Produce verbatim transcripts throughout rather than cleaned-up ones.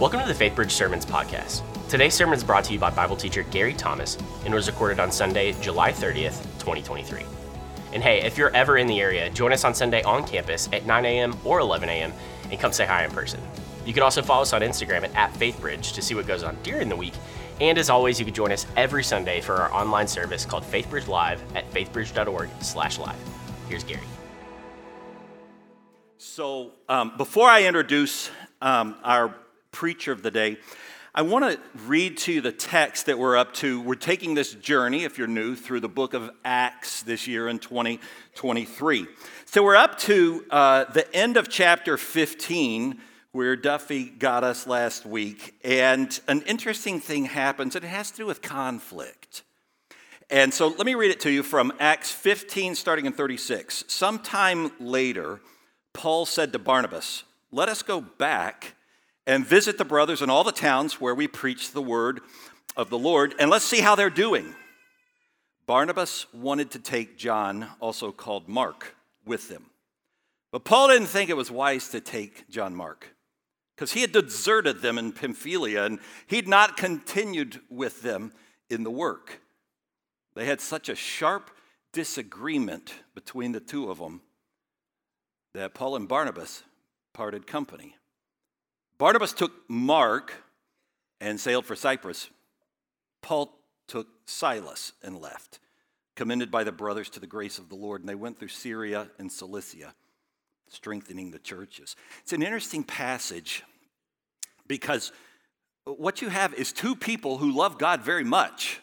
Welcome to the FaithBridge Sermons Podcast. Today's sermon is brought to you by Bible teacher Gary Thomas and was recorded on Sunday, July thirtieth, twenty twenty-three. And hey, if you're ever in the area, join us on Sunday on campus at nine a.m. or eleven a.m. and come say hi in person. You can also follow us on Instagram at, at FaithBridge to see what goes on during the week. And as always, you can join us every Sunday for our online service called FaithBridge Live at faithbridge.org slash live. Here's Gary. So um, before I introduce um, our preacher of the day, I want to read to you the text that we're up to. We're taking this journey, if you're new, through the book of Acts this year in twenty twenty-three. So we're up to uh, the end of chapter fifteen, where Duffy got us last week, and an interesting thing happens, and it has to do with conflict. And so let me read it to you from Acts fifteen, starting in thirty-six. Sometime later, Paul said to Barnabas, "Let us go back and visit the brothers in all the towns where we preach the word of the Lord, and let's see how they're doing." Barnabas wanted to take John, also called Mark, with them. But Paul didn't think it was wise to take John Mark, because he had deserted them in Pamphylia, and he'd not continued with them in the work. They had such a sharp disagreement between the two of them that Paul and Barnabas parted company. Barnabas took Mark and sailed for Cyprus. Paul took Silas and left, commended by the brothers to the grace of the Lord, and they went through Syria and Cilicia, strengthening the churches. It's an interesting passage because what you have is two people who love God very much,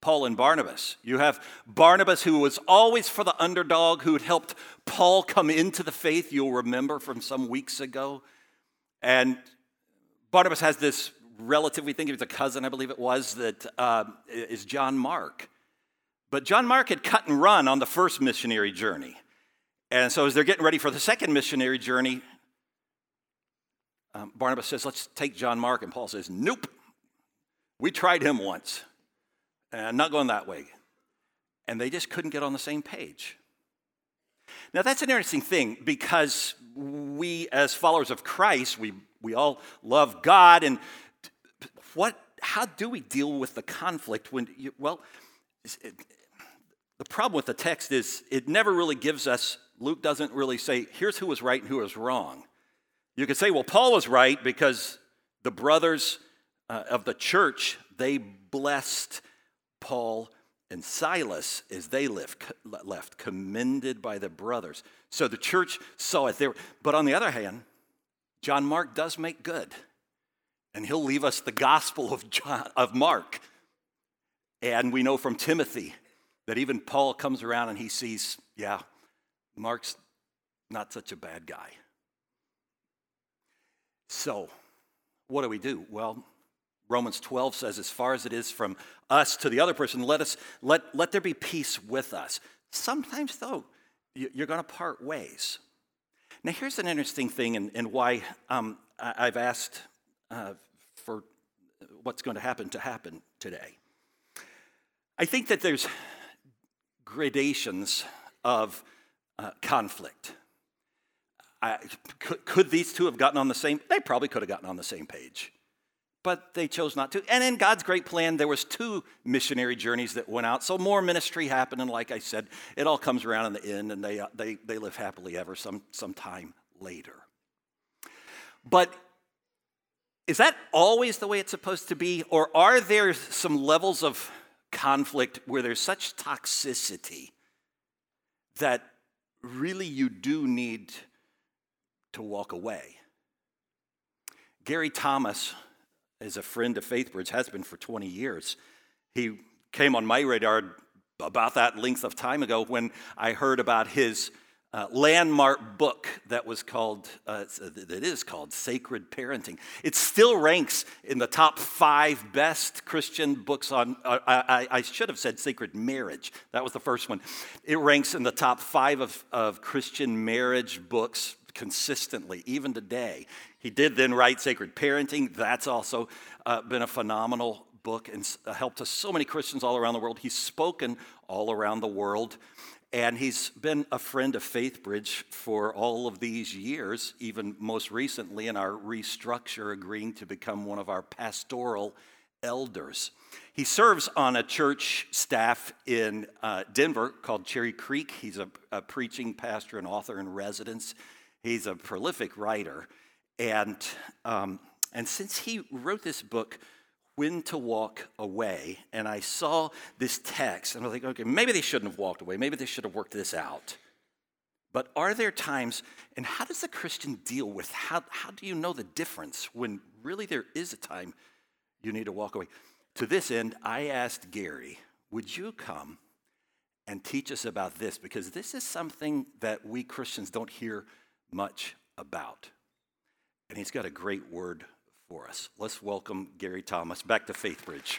Paul and Barnabas. You have Barnabas, who was always for the underdog, who had helped Paul come into the faith, you'll remember from some weeks ago. And Barnabas has this relative, we think he was a cousin, I believe it was, that uh, is John Mark. But John Mark had cut and run on the first missionary journey. And so as they're getting ready for the second missionary journey, um, Barnabas says, "Let's take John Mark." And Paul says, "Nope, we tried him once, and I'm not going that way." And they just couldn't get on the same page. Now, that's an interesting thing, because we, as followers of Christ, we, we all love God. And what? How do we deal with the conflict when, you, well, it, the problem with the text is it never really gives us, Luke doesn't really say, here's who was right and who was wrong. You could say, well, Paul was right because the brothers uh, of the church, they blessed Paul and Silas as they left, left, commended by the brothers. So the church saw it there. But on the other hand, John Mark does make good. And he'll leave us the gospel of John, of Mark. And we know from Timothy that even Paul comes around and he sees, yeah, Mark's not such a bad guy. So, what do we do? Well, Romans twelve says, as far as it is from us to the other person, let us let, let there be peace with us. Sometimes, though, you're going to part ways. Now, here's an interesting thing, and, and why um, I've asked uh, for what's going to happen to happen today. I think that there's gradations of uh, conflict. I, could, could these two have gotten on the same? They probably could have gotten on the same page, but they chose not to. And in God's great plan, there was two missionary journeys that went out, so more ministry happened. And like I said, it all comes around in the end, and they uh, they they live happily ever some some time later. But is that always the way it's supposed to be, or are there some levels of conflict where there's such toxicity that really you do need to walk away? Gary Thomas is a friend of FaithBridge, has been for twenty years. He came on my radar about that length of time ago when I heard about his uh, landmark book that was called, uh, that is called Sacred Parenting. It still ranks in the top five best Christian books on, uh, I, I should have said Sacred Marriage. That was the first one. It ranks in the top five of, of Christian marriage books consistently, even today. He did then write Sacred Parenting. That's also uh, been a phenomenal book and helped to so many Christians all around the world. He's spoken all around the world. And he's been a friend of FaithBridge for all of these years, even most recently in our restructure, agreeing to become one of our pastoral elders. He serves on a church staff in uh, Denver called Cherry Creek. He's a, a preaching pastor and author in residence. He's a prolific writer. And, um, and since he wrote this book, When to Walk Away, and I saw this text, and I was like, okay, maybe they shouldn't have walked away. Maybe they should have worked this out. But are there times, and how does the Christian deal with, how, how do you know the difference when really there is a time you need to walk away? To this end, I asked Gary, would you come and teach us about this? Because this is something that we Christians don't hear much about. And he's got a great word for us. Let's welcome Gary Thomas back to FaithBridge.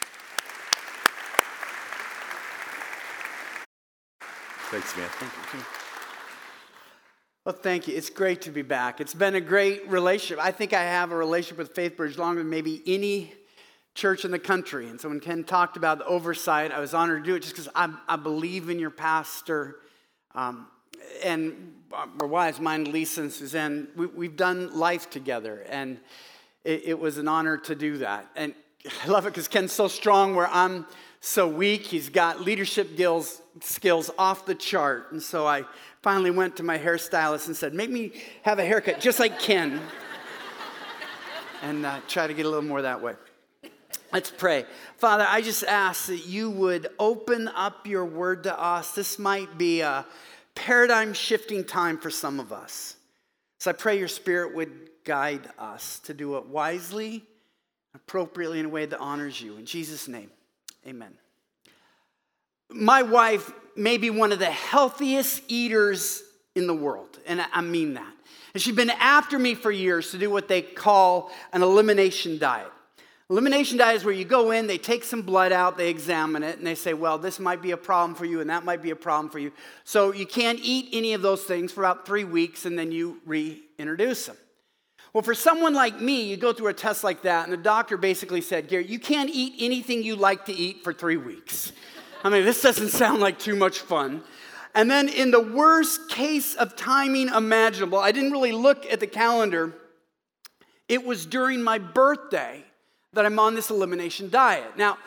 Thanks, man. Thank you. Well, thank you. It's great to be back. It's been a great relationship. I think I have a relationship with FaithBridge longer than maybe any church in the country. And so when Ken talked about the oversight, I was honored to do it just because I, I believe in your pastor. Um, and our wives, mine, Lisa and Suzanne, we, we've done life together. And It, it was an honor to do that. And I love it because Ken's so strong where I'm so weak. He's got leadership skills, skills off the chart. And so I finally went to my hairstylist and said, make me have a haircut just like Ken. and uh, try to get a little more that way. Let's pray. Father, I just ask that you would open up your word to us. This might be a paradigm-shifting time for some of us. So I pray your spirit would guide us to do it wisely, appropriately, in a way that honors you. In Jesus' name, amen. My wife may be one of the healthiest eaters in the world, and I mean that. And she's been after me for years to do what they call an elimination diet. Elimination diet is where you go in, they take some blood out, they examine it, and they say, well, this might be a problem for you, and that might be a problem for you. So you can't eat any of those things for about three weeks, and then you reintroduce them. Well, for someone like me, you go through a test like that, and the doctor basically said, Gary, you can't eat anything you like to eat for three weeks. I mean, this doesn't sound like too much fun. And then in the worst case of timing imaginable, I didn't really look at the calendar. It was during my birthday that I'm on this elimination diet. Now,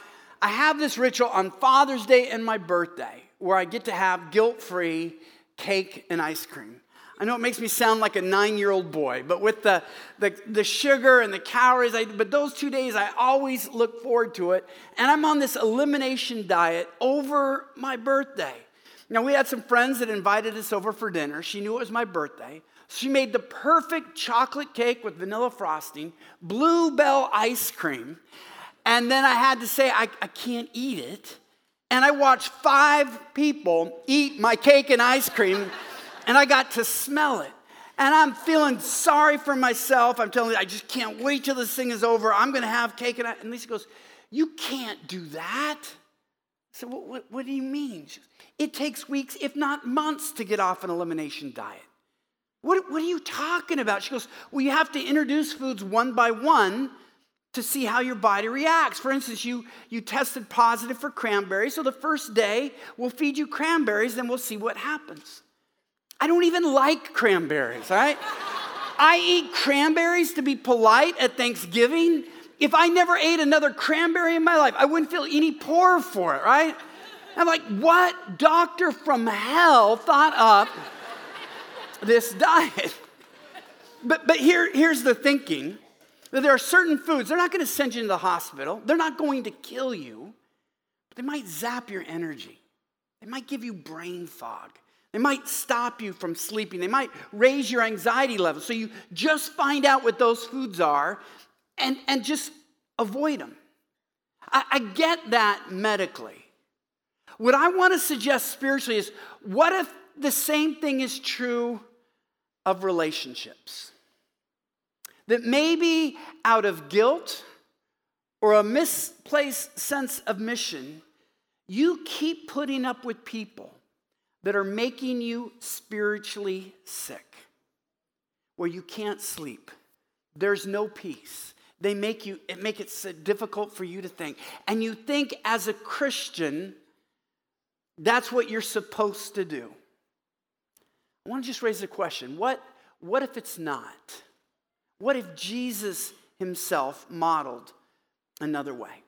I have this ritual on Father's Day and my birthday where I get to have guilt-free cake and ice cream. I know it makes me sound like a nine-year-old boy, but with the, the, the sugar and the calories, I, but those two days, I always look forward to it. And I'm on this elimination diet over my birthday. Now, we had some friends that invited us over for dinner. She knew it was my birthday. She made the perfect chocolate cake with vanilla frosting, bluebell ice cream. And then I had to say, I, I can't eat it. And I watched five people eat my cake and ice cream. And I got to smell it. And I'm feeling sorry for myself. I'm telling you, I just can't wait till this thing is over. I'm going to have cake. And, I, and Lisa goes, you can't do that. I said, what, what, what do you mean? She goes, it takes weeks, if not months, to get off an elimination diet. What, what are you talking about? She goes, well, you have to introduce foods one by one to see how your body reacts. For instance, you, you tested positive for cranberries. So the first day, we'll feed you cranberries, then we'll see what happens. I don't even like cranberries, all right? I eat cranberries to be polite at Thanksgiving. If I never ate another cranberry in my life, I wouldn't feel any poorer for it, right? I'm like, what doctor from hell thought up this diet? But but here, here's the thinking, that there are certain foods, they're not going to send you to the hospital. They're not going to kill you. But they might zap your energy. They might give you brain fog. They might stop you from sleeping. They might raise your anxiety level. So you just find out what those foods are and, and just avoid them. I, I get that medically. What I want to suggest spiritually is, what if the same thing is true of relationships? That maybe out of guilt or a misplaced sense of mission, you keep putting up with people that are making you spiritually sick, where you can't sleep. There's no peace. They make you, it make it so difficult for you to think. And you think as a Christian, that's what you're supposed to do. I want to just raise the question, what, what if it's not? What if Jesus himself modeled another way?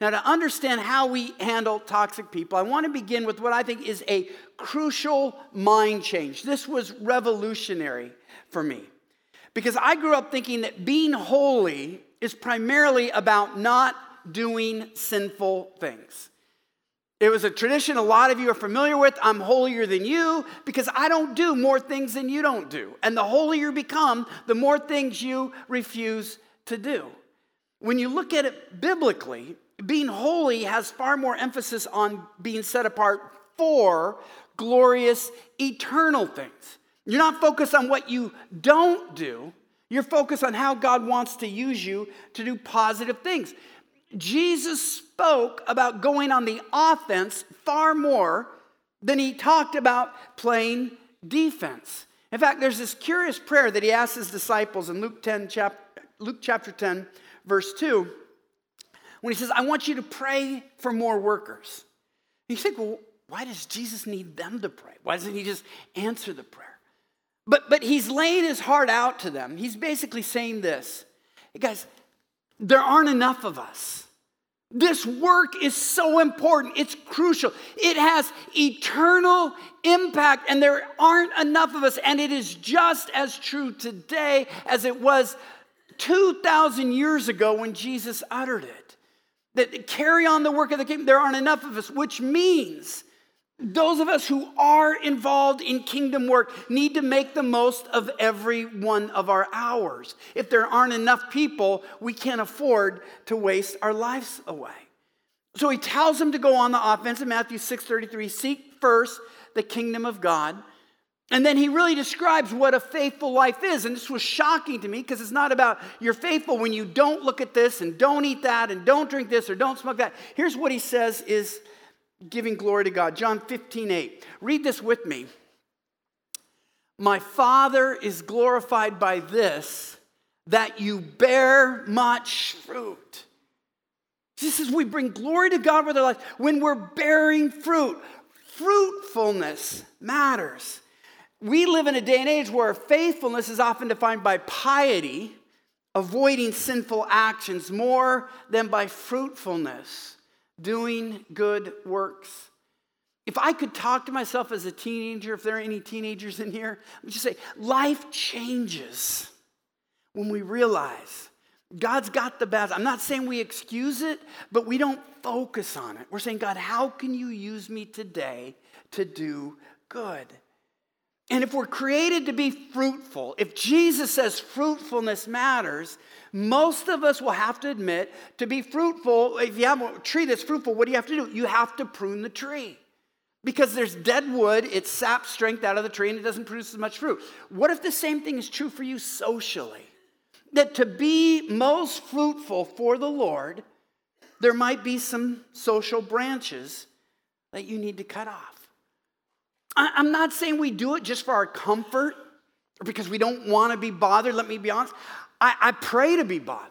Now, to understand how we handle toxic people, I want to begin with what I think is a crucial mind change. This was revolutionary for me because I grew up thinking that being holy is primarily about not doing sinful things. It was a tradition a lot of you are familiar with. I'm holier than you because I don't do more things than you don't do. And the holier you become, the more things you refuse to do. When you look at it biblically, being holy has far more emphasis on being set apart for glorious, eternal things. You're not focused on what you don't do. You're focused on how God wants to use you to do positive things. Jesus spoke about going on the offense far more than he talked about playing defense. In fact, there's this curious prayer that he asked his disciples in Luke ten, chap- Luke chapter ten, verse two, when he says, I want you to pray for more workers. And you think, well, why does Jesus need them to pray? Why doesn't he just answer the prayer? But, but he's laying his heart out to them. He's basically saying this. Hey, guys, there aren't enough of us. This work is so important. It's crucial. It has eternal impact, and there aren't enough of us. And it is just as true today as it was two thousand years ago when Jesus uttered it. That carry on the work of the kingdom. There aren't enough of us, which means those of us who are involved in kingdom work need to make the most of every one of our hours. If there aren't enough people, we can't afford to waste our lives away. So he tells them to go on the offense in Matthew six thirty-three, seek first the kingdom of God. And then he really describes what a faithful life is. And this was shocking to me because it's not about you're faithful when you don't look at this and don't eat that and don't drink this or don't smoke that. Here's what he says is giving glory to God. John fifteen eight. Read this with me. My Father is glorified by this, that you bear much fruit. This is we bring glory to God with our life when we're bearing fruit. Fruitfulness matters. We live in a day and age where faithfulness is often defined by piety, avoiding sinful actions, more than by fruitfulness, doing good works. If I could talk to myself as a teenager, if there are any teenagers in here, let me just say, life changes when we realize God's got the best. I'm not saying we excuse it, but we don't focus on it. We're saying, God, how can you use me today to do good? And if we're created to be fruitful, if Jesus says fruitfulness matters, most of us will have to admit to be fruitful. If you have a tree that's fruitful, what do you have to do? You have to prune the tree because there's dead wood. It saps strength out of the tree and it doesn't produce as much fruit. What if the same thing is true for you socially? That to be most fruitful for the Lord, there might be some social branches that you need to cut off. I'm not saying we do it just for our comfort or because we don't want to be bothered. Let me be honest. I, I pray to be bothered.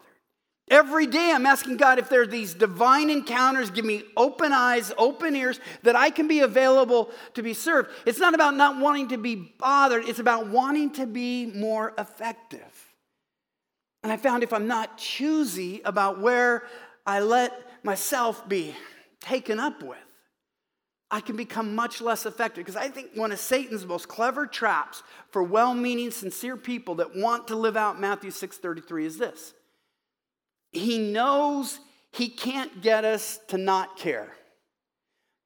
Every day I'm asking God if there are these divine encounters, give me open eyes, open ears, that I can be available to be served. It's not about not wanting to be bothered. It's about wanting to be more effective. And I found if I'm not choosy about where I let myself be taken up with, I can become much less effective because I think one of Satan's most clever traps for well-meaning, sincere people that want to live out Matthew six thirty-three is this. He knows he can't get us to not care.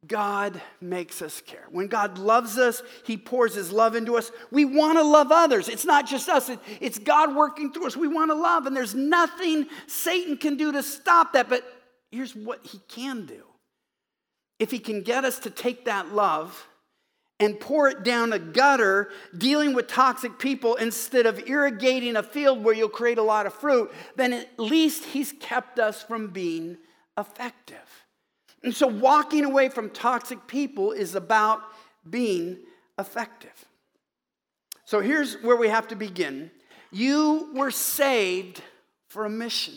God makes us care. When God loves us, he pours his love into us. We want to love others. It's not just us. It, it's God working through us. We want to love, and there's nothing Satan can do to stop that, but here's what he can do. If he can get us to take that love and pour it down a gutter, dealing with toxic people instead of irrigating a field where you'll create a lot of fruit, then at least he's kept us from being effective. And so walking away from toxic people is about being effective. So here's where we have to begin. You were saved for a mission.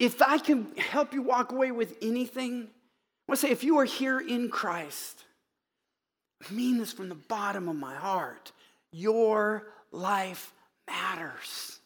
If I can help you walk away with anything, I want to say if you are here in Christ, I mean this from the bottom of my heart. Your life matters.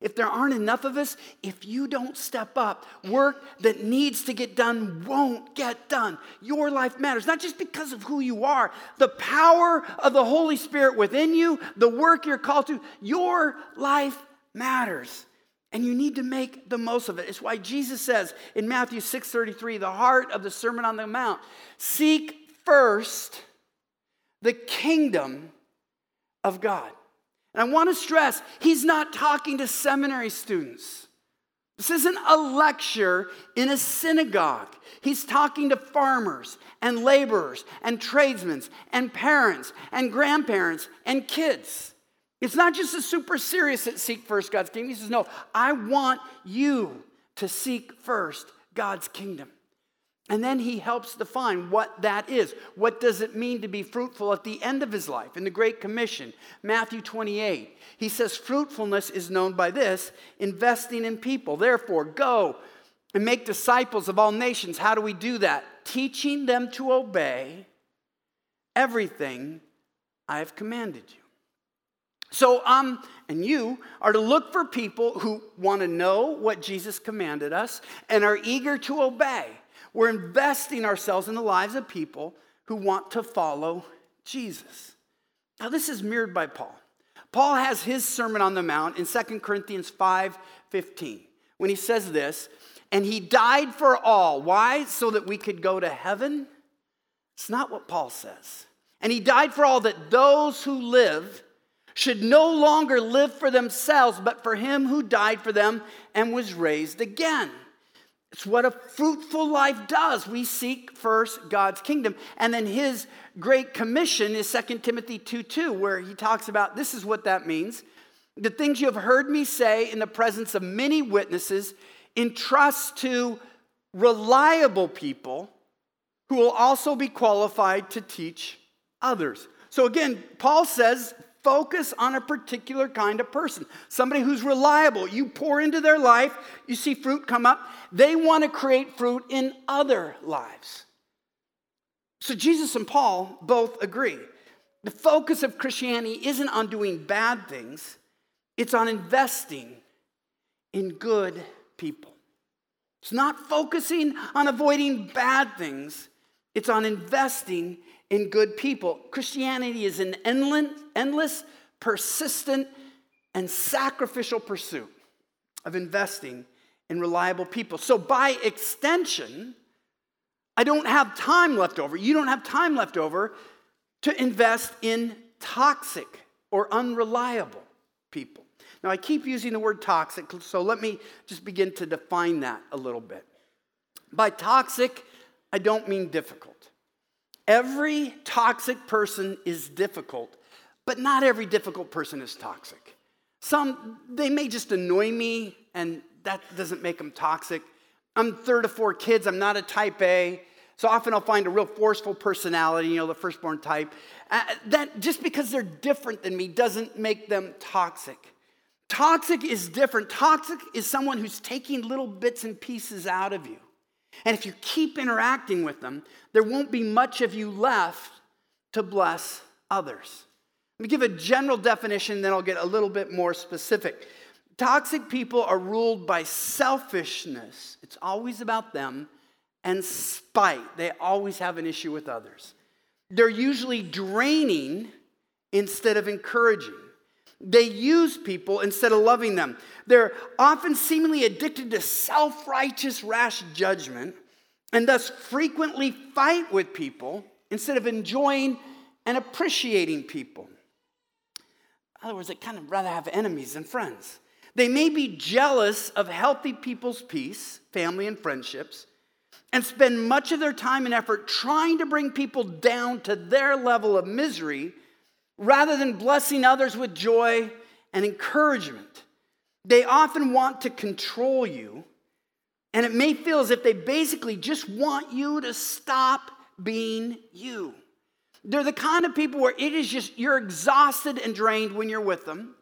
If there aren't enough of us, if you don't step up, work that needs to get done won't get done. Your life matters, not just because of who you are. The power of the Holy Spirit within you, the work you're called to, your life matters. And you need to make the most of it. It's why Jesus says in Matthew six thirty-three, the heart of the Sermon on the Mount, seek first the kingdom of God. And I want to stress, he's not talking to seminary students. This isn't a lecture in a synagogue. He's talking to farmers and laborers and tradesmen and parents and grandparents and kids. It's not just the super serious that seek first God's kingdom. He says, no, I want you to seek first God's kingdom. And then he helps define what that is. What does it mean to be fruitful at the end of his life? In the Great Commission, Matthew twenty-eight, he says fruitfulness is known by this, investing in people. Therefore, go and make disciples of all nations. How do we do that? Teaching them to obey everything I have commanded you. So, um, and you are to look for people who want to know what Jesus commanded us and are eager to obey. We're investing ourselves in the lives of people who want to follow Jesus. Now, this is mirrored by Paul. Paul has his Sermon on the Mount in Second Corinthians five fifteen when he says this, and he died for all. Why? So that we could go to heaven? It's not what Paul says. And he died for all that those who live should no longer live for themselves, but for him who died for them and was raised again. It's what a fruitful life does. We seek first God's kingdom. And then his great commission is Second Timothy two two, where he talks about, this is what that means. The things you have heard me say in the presence of many witnesses, entrust to reliable people who will also be qualified to teach others. So again, Paul says, focus on a particular kind of person, somebody who's reliable. You pour into their life, you see fruit come up. They want to create fruit in other lives. So Jesus and Paul both agree. The focus of Christianity isn't on doing bad things. It's on investing in good people. It's not focusing on avoiding bad things. It's on investing in good people. Christianity is an endless, persistent, and sacrificial pursuit of investing in reliable people. So by extension, I don't have time left over. You don't have time left over to invest in toxic or unreliable people. Now, I keep using the word toxic, so let me just begin to define that a little bit. By toxic, I don't mean difficult. Every toxic person is difficult, but not every difficult person is toxic. Some, they may just annoy me, and that doesn't make them toxic. I'm third of four kids. I'm not a type A, so often I'll find a real forceful personality, you know, the firstborn type. Uh, that just because they're different than me doesn't make them toxic. Toxic is different. Toxic is someone who's taking little bits and pieces out of you. And if you keep interacting with them, there won't be much of you left to bless others. Let me give a general definition, then I'll get a little bit more specific. Toxic people are ruled by selfishness. It's always about them, and spite. They always have an issue with others. They're usually draining instead of encouraging. They use people instead of loving them. They're often seemingly addicted to self-righteous, rash judgment, and thus frequently fight with people instead of enjoying and appreciating people. In other words, they kind of rather have enemies than friends. They may be jealous of healthy people's peace, family, and friendships, and spend much of their time and effort trying to bring people down to their level of misery rather than blessing others with joy and encouragement. They often want to control you, and it may feel as if they basically just want you to stop being you. They're the kind of people where it is just, you're exhausted and drained when you're with them,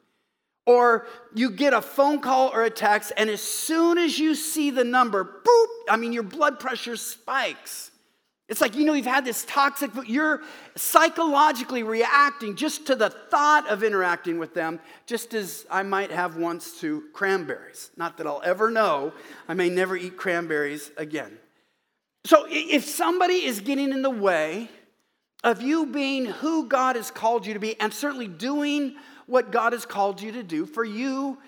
or you get a phone call or a text, and as soon as you see the number, boop, I mean, your blood pressure spikes. It's like, you know, you've had this toxic, but you're psychologically reacting just to the thought of interacting with them, just as I might have once to cranberries. Not that I'll ever know. I may never eat cranberries again. So if somebody is getting in the way of you being who God has called you to be and certainly doing what God has called you to do for you,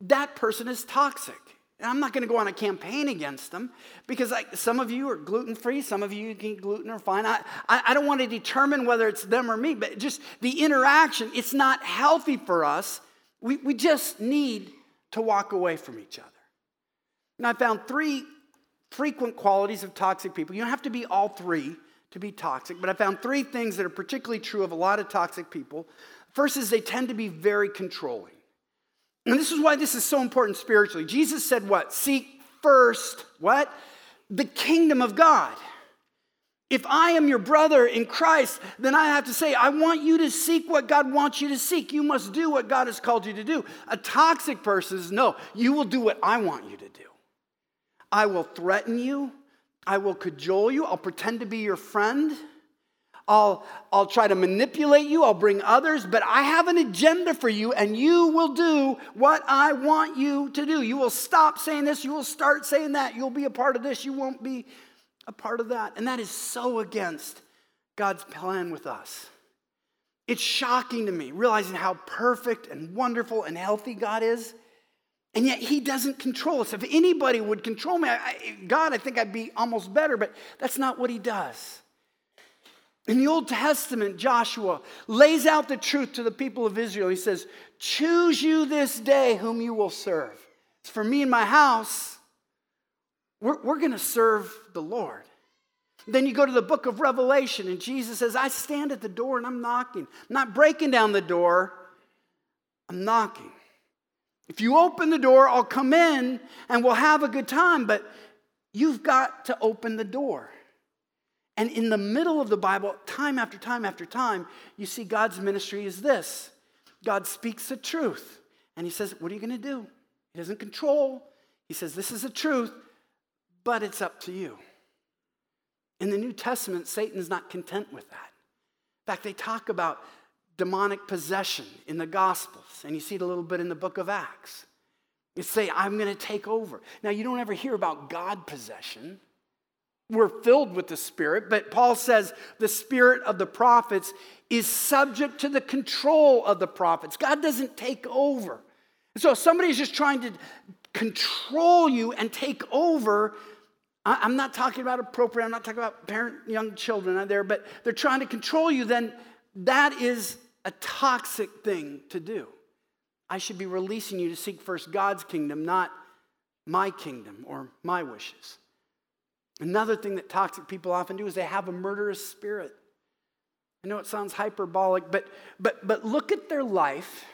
that person is toxic. And I'm not going to go on a campaign against them because I, some of you are gluten-free, some of you can eat gluten or fine. I, I, I don't want to determine whether it's them or me, but just the interaction, it's not healthy for us. We, we just need to walk away from each other. And I found three frequent qualities of toxic people. You don't have to be all three to be toxic, but I found three things that are particularly true of a lot of toxic people. First is they tend to be very controlling. And this is why this is so important spiritually. Jesus said what? Seek first what? The kingdom of God. If I am your brother in Christ, then I have to say, I want you to seek what God wants you to seek. You must do what God has called you to do. A toxic person says, no, you will do what I want you to do. I will threaten you. I will cajole you. I'll pretend to be your friend. I'll, I'll try to manipulate you. I'll bring others, but I have an agenda for you, and you will do what I want you to do. You will stop saying this. You will start saying that. You'll be a part of this. You won't be a part of that. And that is so against God's plan with us. It's shocking to me, realizing how perfect and wonderful and healthy God is, and yet he doesn't control us. If anybody would control me, I, I, God, I think I'd be almost better, but that's not what he does. In the Old Testament, Joshua lays out the truth to the people of Israel. He says, choose you this day whom you will serve. It's for me and my house, we're, we're going to serve the Lord. Then you go to the book of Revelation, and Jesus says, I stand at the door and I'm knocking. I'm not breaking down the door. I'm knocking. If you open the door, I'll come in and we'll have a good time, but you've got to open the door. And in the middle of the Bible, time after time after time, you see God's ministry is this. God speaks the truth. And he says, what are you going to do? He doesn't control. He says, this is the truth, but it's up to you. In the New Testament, Satan's not content with that. In fact, they talk about demonic possession in the Gospels. And you see it a little bit in the book of Acts. You say, I'm going to take over. Now, you don't ever hear about God possession. We're filled with the Spirit, but Paul says the spirit of the prophets is subject to the control of the prophets. God doesn't take over. So if somebody's just trying to control you and take over, I'm not talking about appropriate, I'm not talking about parent, young children out there, but they're trying to control you, then that is a toxic thing to do. I should be releasing you to seek first God's kingdom, not my kingdom or my wishes. Another thing that toxic people often do is they have a murderous spirit. I know it sounds hyperbolic, but but but look at their life,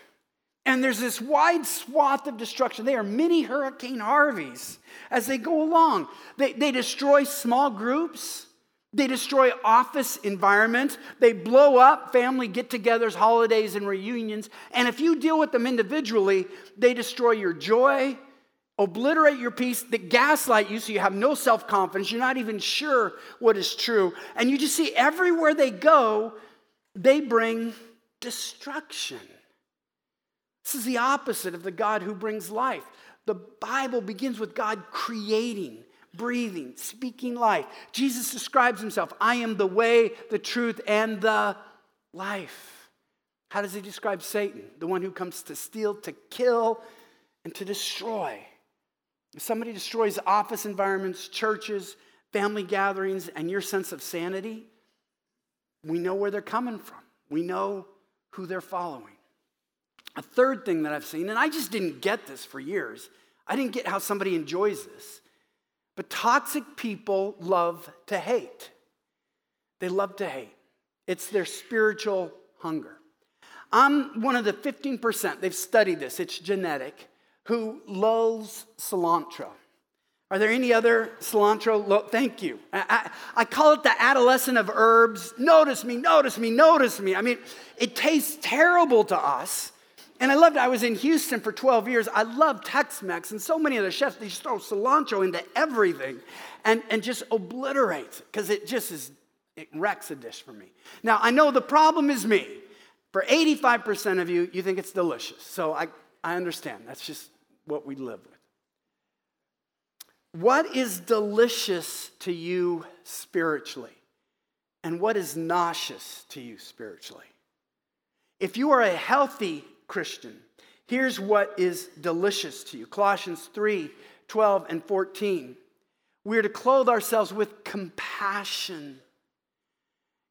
and there's this wide swath of destruction. They are mini Hurricane Harveys as they go along. They, they destroy small groups. They destroy office environments. They blow up family get-togethers, holidays, and reunions. And if you deal with them individually, they destroy your joy, obliterate your peace, that gaslight you so you have no self-confidence. You're not even sure what is true. And you just see everywhere they go, they bring destruction. This is the opposite of the God who brings life. The Bible begins with God creating, breathing, speaking life. Jesus describes himself, I am the way, the truth, and the life. How does he describe Satan? The one who comes to steal, to kill, and to destroy. If somebody destroys office environments, churches, family gatherings, and your sense of sanity, we know where they're coming from. We know who they're following. A third thing that I've seen, and I just didn't get this for years. I didn't get how somebody enjoys this. But toxic people love to hate. They love to hate. It's their spiritual hunger. I'm one of the fifteen percent, they've studied this, it's genetic, who loathes cilantro. Are there any other cilantro? Lo- Thank you. I, I, I call it the adolescent of herbs. Notice me, notice me, notice me. I mean, it tastes terrible to us. And I loved it. I was in Houston for twelve years. I love Tex-Mex, and so many of the chefs, they just throw cilantro into everything and, and just obliterates it because it just is, it wrecks a dish for me. Now, I know the problem is me. For eighty-five percent of you, you think it's delicious. So I, I understand. That's just what we live with. What is delicious to you spiritually? And what is nauseous to you spiritually? If you are a healthy Christian, here's what is delicious to you. Colossians three, twelve, and fourteen. We're to clothe ourselves with compassion.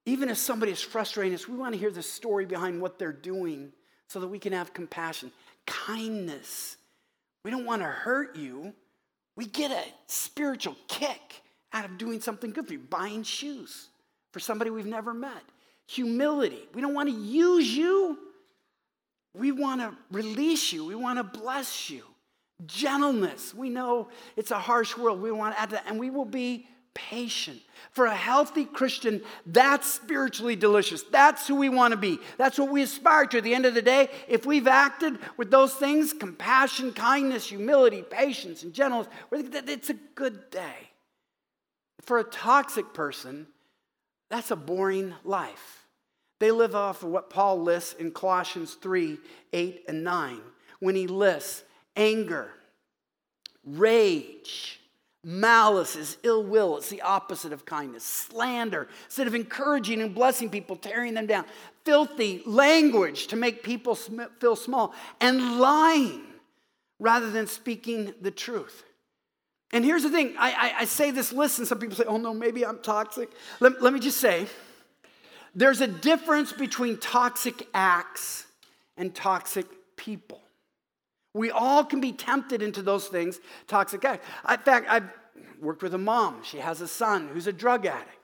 Even if somebody is frustrating us, we want to hear the story behind what they're doing so that we can have compassion. Kindness. We don't want to hurt you. We get a spiritual kick out of doing something good for you. Buying shoes for somebody we've never met. Humility. We don't want to use you. We want to release you. We want to bless you. Gentleness. We know it's a harsh world. We want to add to that. And we will be patient. For a healthy Christian, that's spiritually delicious. That's who we want to be. That's what we aspire to. At the end of the day, if we've acted with those things, compassion, kindness, humility, patience, and gentleness, it's a good day. For a toxic person, that's a boring life. They live off of what Paul lists in Colossians three, eight, and nine when he lists anger, rage, malice is ill will. It's the opposite of kindness. Slander, instead of encouraging and blessing people, tearing them down. Filthy language to make people feel small. And lying rather than speaking the truth. And here's the thing. I, I, I say this list and some people say, oh no, maybe I'm toxic. Let, let me just say, there's a difference between toxic acts and toxic people. We all can be tempted into those things, toxic acts. In fact, I've worked with a mom. She has a son who's a drug addict.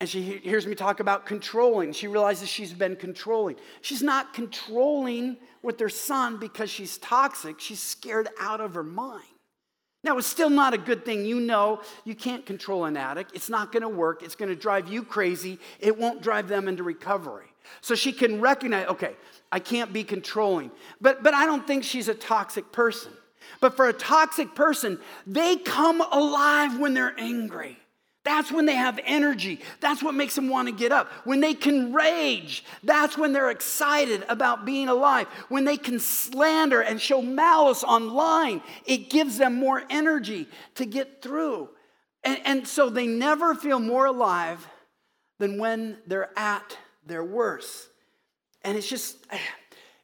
And she hears me talk about controlling. She realizes she's been controlling. She's not controlling with her son because she's toxic. She's scared out of her mind. Now, it's still not a good thing. You know you can't control an addict. It's not going to work. It's going to drive you crazy. It won't drive them into recovery. So she can recognize, okay, I can't be controlling. But, but I don't think she's a toxic person. But for a toxic person, they come alive when they're angry. That's when they have energy. That's what makes them want to get up. When they can rage, that's when they're excited about being alive. When they can slander and show malice online, it gives them more energy to get through. And, and so they never feel more alive than when they're at their worst. And it's just,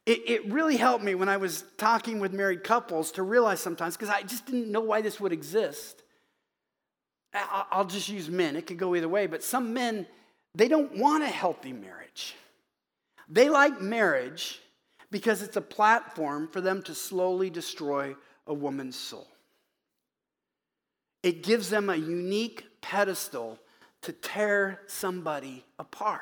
it, it really helped me when I was talking with married couples to realize sometimes, because I just didn't know why this would exist. I'll just use men. It could go either way. But some men, they don't want a healthy marriage. They like marriage because it's a platform for them to slowly destroy a woman's soul. It gives them a unique pedestal to tear somebody apart.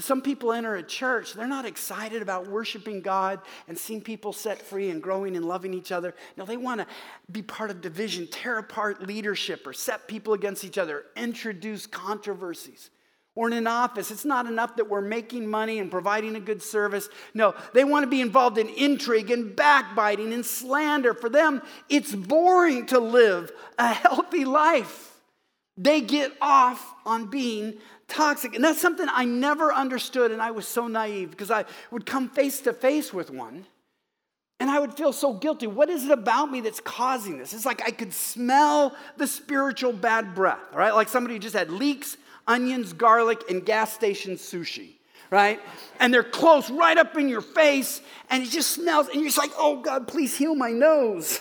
Some people enter a church, they're not excited about worshiping God and seeing people set free and growing and loving each other. No, they want to be part of division, tear apart leadership, or set people against each other, introduce controversies. Or in an office, it's not enough that we're making money and providing a good service. No, they want to be involved in intrigue and backbiting and slander. For them, it's boring to live a healthy life. They get off on being toxic. And that's something I never understood, and I was so naive because I would come face to face with one, and I would feel so guilty. What is it about me that's causing this? It's like I could smell the spiritual bad breath, all right? Like somebody who just had leeks, onions, garlic, and gas station sushi, right? And they're close right up in your face, and it just smells, and you're just like, oh, God, please heal my nose.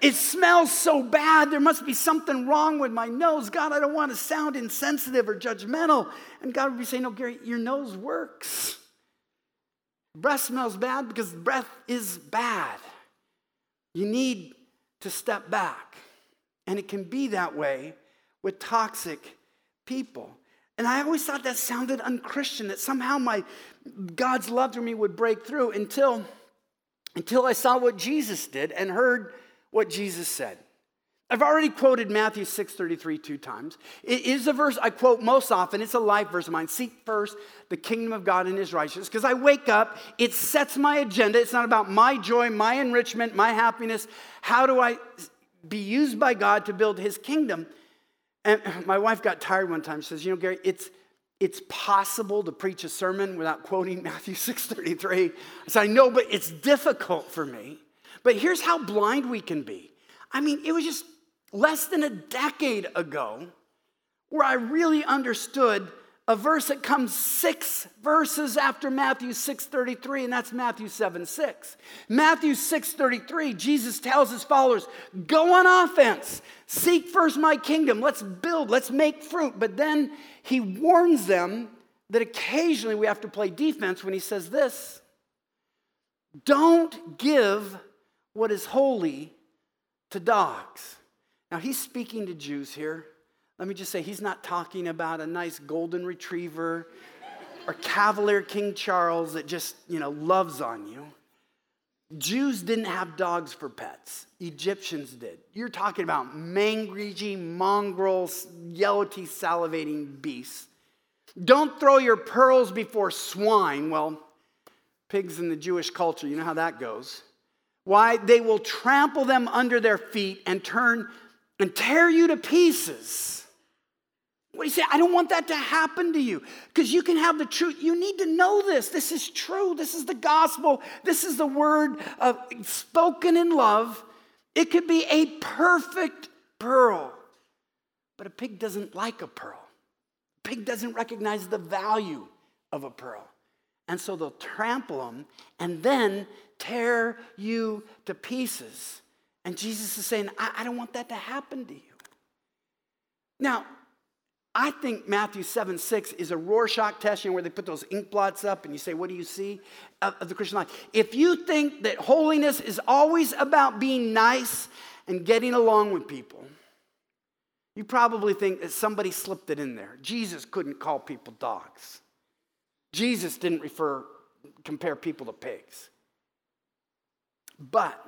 It smells so bad. There must be something wrong with my nose. God, I don't want to sound insensitive or judgmental. And God would be saying, no, Gary, your nose works. Breath smells bad because breath is bad. You need to step back. And it can be that way with toxic people. And I always thought that sounded unchristian, that somehow my God's love for me would break through until, until I saw what Jesus did and heard what Jesus said. I've already quoted Matthew six thirty-three two times. It is a verse I quote most often. It's a life verse of mine. Seek first the kingdom of God and his righteousness. Because I wake up, it sets my agenda. It's not about my joy, my enrichment, my happiness. How do I be used by God to build his kingdom? And my wife got tired one time. She says, you know, Gary, it's it's possible to preach a sermon without quoting Matthew six thirty-three. I said, I know, but it's difficult for me. But here's how blind we can be. I mean, it was just less than a decade ago where I really understood a verse that comes six verses after Matthew six thirty-three, and that's Matthew seven six. Matthew six thirty-three, Jesus tells his followers, go on offense, seek first my kingdom, let's build, let's make fruit. But then he warns them that occasionally we have to play defense when he says this, don't give what is holy to dogs. Now, he's speaking to Jews here. Let me just say, he's not talking about a nice golden retriever or Cavalier King Charles that just, you know, loves on you. Jews didn't have dogs for pets. Egyptians did. You're talking about mangy, mongrel, yellow-teeth, salivating beasts. Don't throw your pearls before swine. Well, pigs in the Jewish culture, you know how that goes. Why? They will trample them under their feet and turn and tear you to pieces. What do you say? I don't want that to happen to you. Because you can have the truth. You need to know this. This is true. This is the gospel. This is the word of, spoken in love. It could be a perfect pearl. But a pig doesn't like a pearl. A pig doesn't recognize the value of a pearl. And so they'll trample them and then tear you to pieces. And Jesus is saying, I, I don't want that to happen to you. Now, I think Matthew seven six is a Rorschach test, you know, where they put those ink blots up and you say, what do you see of, of the Christian life? If you think that holiness is always about being nice and getting along with people, you probably think that somebody slipped it in there. Jesus couldn't call people dogs. Jesus didn't refer, compare people to pigs. But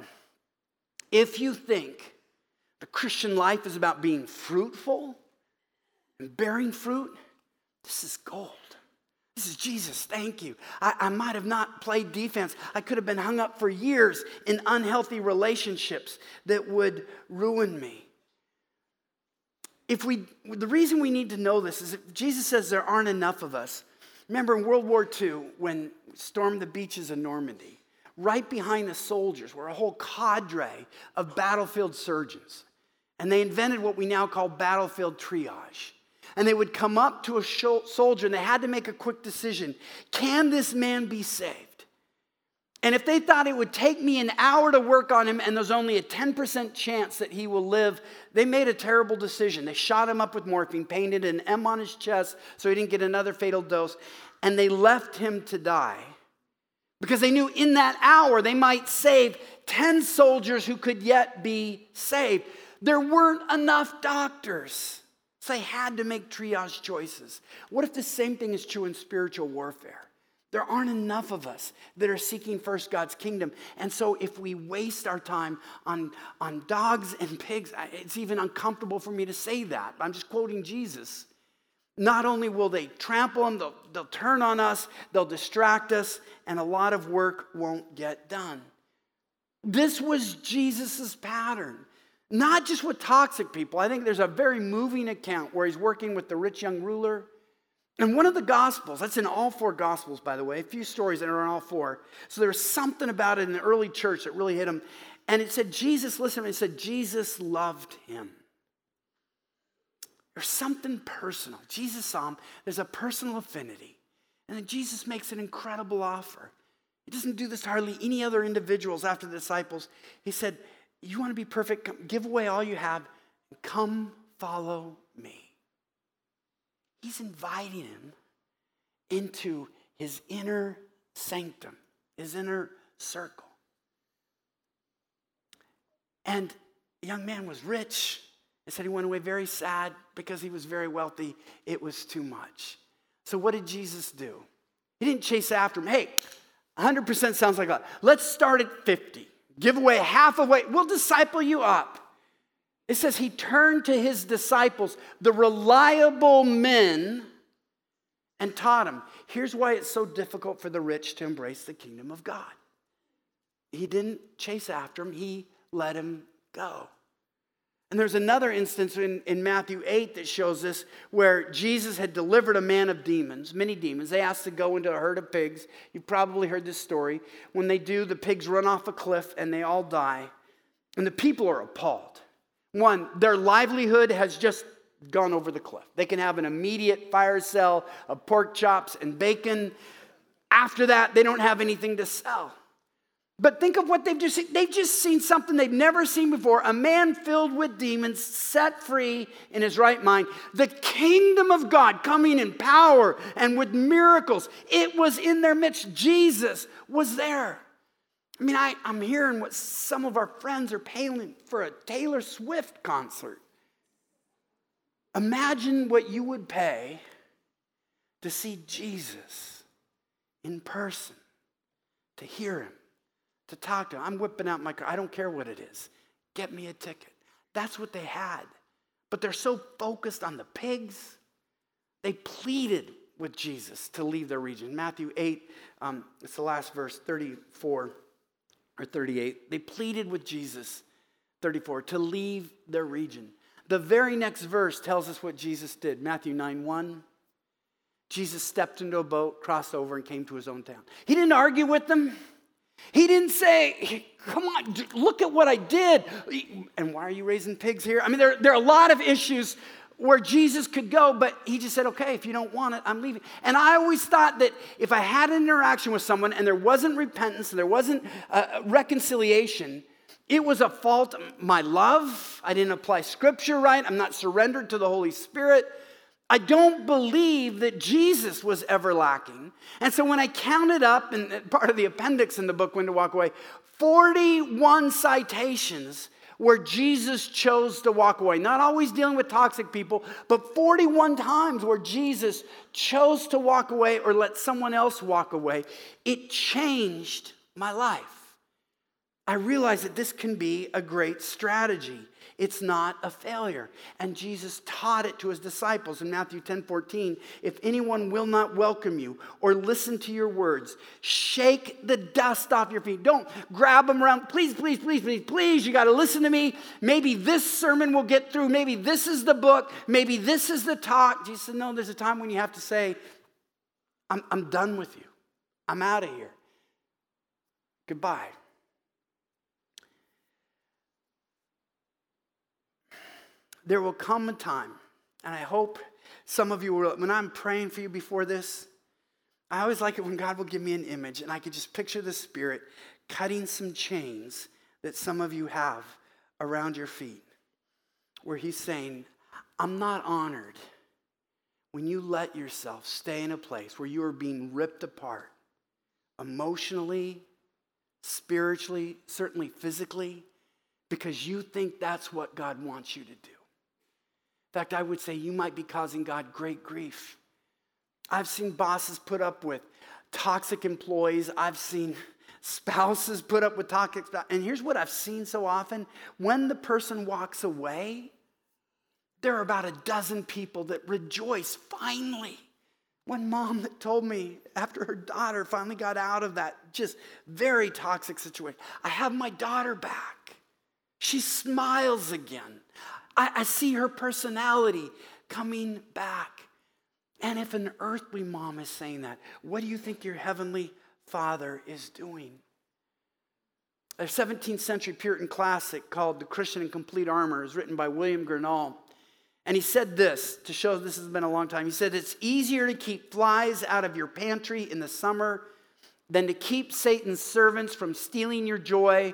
if you think the Christian life is about being fruitful and bearing fruit, this is gold. This is Jesus, thank you. I, I might have not played defense. I could have been hung up for years in unhealthy relationships that would ruin me. If we, the reason we need to know this is if Jesus says there aren't enough of us. Remember in World War Two when we stormed the beaches of Normandy, right behind the soldiers were a whole cadre of battlefield surgeons. And they invented what we now call battlefield triage. And they would come up to a soldier and they had to make a quick decision. Can this man be saved? And if they thought it would take me an hour to work on him and there's only a ten percent chance that he will live, they made a terrible decision. They shot him up with morphine, painted an M on his chest so he didn't get another fatal dose, and they left him to die. Because they knew in that hour they might save ten soldiers who could yet be saved. There weren't enough doctors. So they had to make triage choices. What if the same thing is true in spiritual warfare? There aren't enough of us that are seeking first God's kingdom. And so if we waste our time on, on dogs and pigs, it's even uncomfortable for me to say that. I'm just quoting Jesus. Not only will they trample them, they'll, they'll turn on us, they'll distract us, and a lot of work won't get done. This was Jesus' pattern, not just with toxic people. I think there's a very moving account where he's working with the rich young ruler. And one of the Gospels, that's in all four Gospels, by the way, a few stories that are in all four. So there's something about it in the early church that really hit him. And it said, Jesus, listen, it said, Jesus loved him. There's something personal. Jesus saw him. There's a personal affinity. And then Jesus makes an incredible offer. He doesn't do this to hardly any other individuals after the disciples. He said, you want to be perfect? Come, give away all you have. And come follow me. He's inviting him into his inner sanctum, his inner circle. And the young man was rich. It said he went away very sad because he was very wealthy. It was too much. So what did Jesus do? He didn't chase after him. Hey, one hundred percent sounds like that. Let's start at fifty. Give away half away. We'll disciple you up. It says he turned to his disciples, the reliable men, and taught them. Here's why it's so difficult for the rich to embrace the kingdom of God. He didn't chase after him. He let him go. And there's another instance in, in Matthew eight that shows this, where Jesus had delivered a man of demons, many demons. They asked to go into a herd of pigs. You've probably heard this story. When they do, the pigs run off a cliff and they all die. And the people are appalled. One, their livelihood has just gone over the cliff. They can have an immediate fire sale of pork chops and bacon. After that, they don't have anything to sell. But think of what they've just seen. They've just seen something they've never seen before. A man filled with demons, set free in his right mind. The kingdom of God coming in power and with miracles. It was in their midst. Jesus was there. I mean, I, I'm hearing what some of our friends are paying for a Taylor Swift concert. Imagine what you would pay to see Jesus in person, to hear him, to talk to him. I'm whipping out my car. I don't care what it is. Get me a ticket. That's what they had. But they're so focused on the pigs. They pleaded with Jesus to leave their region. Matthew eight, um, it's the last verse, thirty-four or thirty-eight. They pleaded with Jesus, thirty-four, to leave their region. The very next verse tells us what Jesus did. Matthew nine one. Jesus stepped into a boat, crossed over, and came to his own town. He didn't argue with them. He didn't say, come on, look at what I did. And why are you raising pigs here? I mean, there, there are a lot of issues where Jesus could go, but he just said, okay, if you don't want it, I'm leaving. And I always thought that if I had an interaction with someone and there wasn't repentance and there wasn't uh, reconciliation, it was a fault of my love. I didn't apply scripture right. I'm not surrendered to the Holy Spirit. I don't believe that Jesus was ever lacking. And so when I counted up, and part of the appendix in the book, When to Walk Away, forty-one citations where Jesus chose to walk away. Not always dealing with toxic people, but forty-one times where Jesus chose to walk away or let someone else walk away. It changed my life. I realized that this can be a great strategy. It's not a failure. And Jesus taught it to his disciples in Matthew ten fourteen. If anyone will not welcome you or listen to your words, shake the dust off your feet. Don't grab them around. Please, please, please, please, please. You got to listen to me. Maybe this sermon will get through. Maybe this is the book. Maybe this is the talk. Jesus said, no, there's a time when you have to say, I'm, I'm done with you. I'm out of here. Goodbye. There will come a time, and I hope some of you will, when I'm praying for you before this, I always like it when God will give me an image, and I can just picture the Spirit cutting some chains that some of you have around your feet, where he's saying, I'm not honored when you let yourself stay in a place where you are being ripped apart emotionally, spiritually, certainly physically, because you think that's what God wants you to do. In fact, I would say you might be causing God great grief. I've seen bosses put up with toxic employees. I've seen spouses put up with toxic. And here's what I've seen so often. When the person walks away, there are about a dozen people that rejoice, finally. One mom that told me after her daughter finally got out of that just very toxic situation, I have my daughter back. She smiles again. I see her personality coming back. And if an earthly mom is saying that, what do you think your heavenly Father is doing? A seventeenth century Puritan classic called The Christian in Complete Armor is written by William Gurnall. And he said this, to show this has been a long time. He said, it's easier to keep flies out of your pantry in the summer than to keep Satan's servants from stealing your joy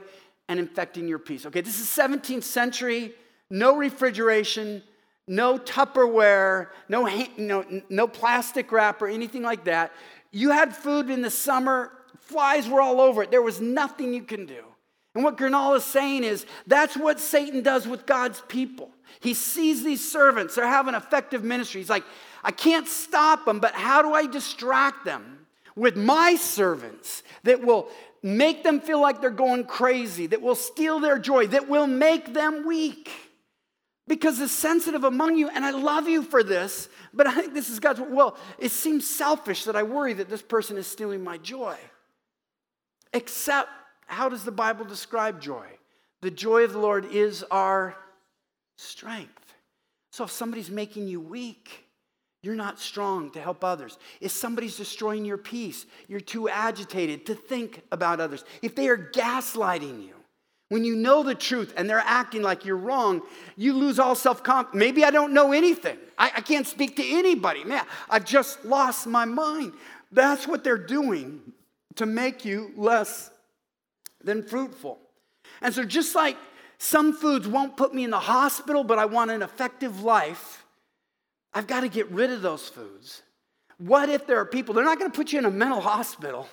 and infecting your peace. Okay, this is seventeenth century. No refrigeration, no Tupperware, no, no, no plastic wrap or anything like that. You had food in the summer, flies were all over it. There was nothing you can do. And what Gurnall is saying is, that's what Satan does with God's people. He sees these servants, they're having effective ministry. He's like, I can't stop them, but how do I distract them with my servants that will make them feel like they're going crazy, that will steal their joy, that will make them weak? Because the sensitive among you, and I love you for this, but I think this is God's, well, it seems selfish that I worry that this person is stealing my joy. Except, how does the Bible describe joy? The joy of the Lord is our strength. So if somebody's making you weak, you're not strong to help others. If somebody's destroying your peace, you're too agitated to think about others. If they are gaslighting you, when you know the truth and they're acting like you're wrong, you lose all self-confidence. Maybe I don't know anything. I, I can't speak to anybody. Man, I've just lost my mind. That's what they're doing to make you less than fruitful. And so just like some foods won't put me in the hospital, but I want an effective life, I've got to get rid of those foods. What if there are people, they're not going to put you in a mental hospital,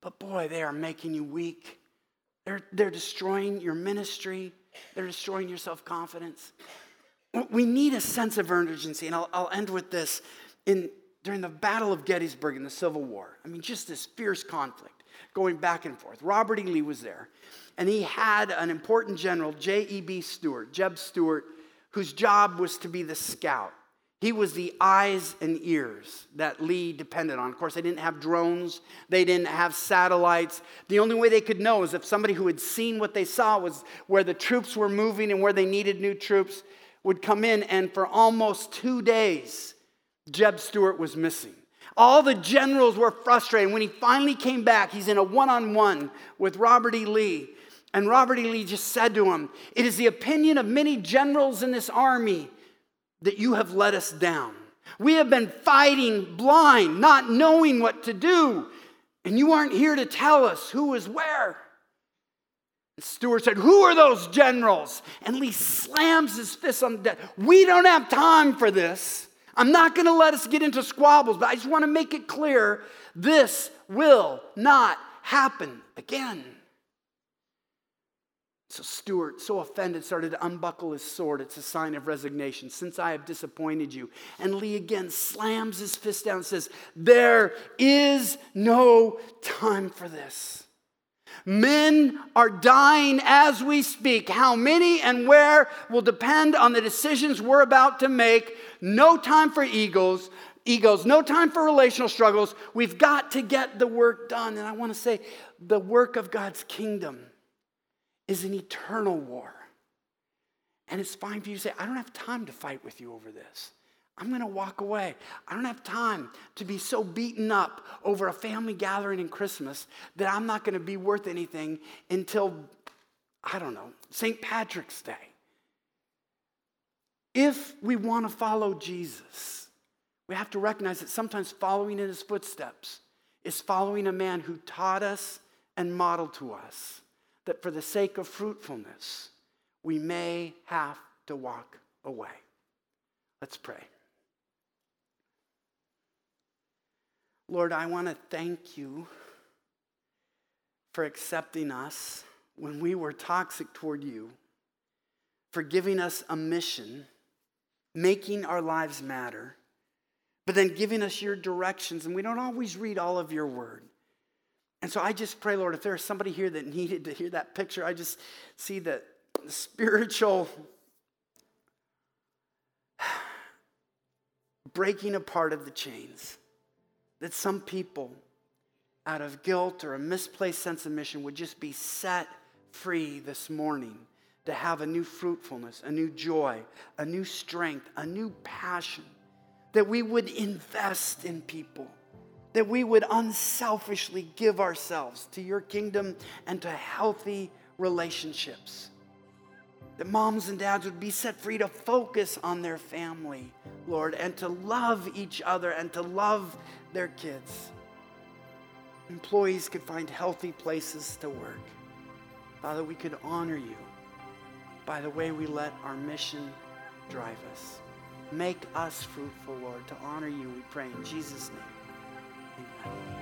but boy, they are making you weak. They're, they're destroying your ministry. They're destroying your self-confidence. We need a sense of urgency. And I'll, I'll end with this. In, during the Battle of Gettysburg in the Civil War, I mean, just this fierce conflict going back and forth. Robert E. Lee was there. And he had an important general, J E B Stuart, J E B Stuart, whose job was to be the scout. He was the eyes and ears that Lee depended on. Of course, they didn't have drones. They didn't have satellites. The only way they could know is if somebody who had seen what they saw was where the troops were moving and where they needed new troops would come in. And for almost two days, J E B Stuart was missing. All the generals were frustrated. When he finally came back, he's in a one-on-one with Robert E. Lee. And Robert E. Lee just said to him, "It is the opinion of many generals in this army that you have let us down. We have been fighting blind, not knowing what to do, and you aren't here to tell us who is where." And Stuart said, "Who are those generals?" And Lee slams his fist on the desk. "We don't have time for this. I'm not going to let us get into squabbles, but I just want to make it clear, this will not happen again." So Stuart, so offended, started to unbuckle his sword. It's a sign of resignation. "Since I have disappointed you." And Lee again slams his fist down and says, "There is no time for this. Men are dying as we speak. How many and where will depend on the decisions we're about to make. No time for egos. Egos, no time for relational struggles. We've got to get the work done." And I want to say, the work of God's kingdom is an eternal war. And it's fine for you to say, "I don't have time to fight with you over this. I'm going to walk away. I don't have time to be so beaten up over a family gathering in Christmas that I'm not going to be worth anything until, I don't know, Saint Patrick's Day." If we want to follow Jesus, we have to recognize that sometimes following in his footsteps is following a man who taught us and modeled to us that for the sake of fruitfulness, we may have to walk away. Let's pray. Lord, I want to thank you for accepting us when we were toxic toward you, for giving us a mission, making our lives matter, but then giving us your directions. And we don't always read all of your word. And so I just pray, Lord, if there's somebody here that needed to hear that picture, I just see the spiritual breaking apart of the chains, that some people, out of guilt or a misplaced sense of mission, would just be set free this morning to have a new fruitfulness, a new joy, a new strength, a new passion, that we would invest in people, that we would unselfishly give ourselves to your kingdom and to healthy relationships. That moms and dads would be set free to focus on their family, Lord, and to love each other and to love their kids. Employees could find healthy places to work. Father, we could honor you by the way we let our mission drive us. Make us fruitful, Lord, to honor you, we pray in Jesus' name. Amen.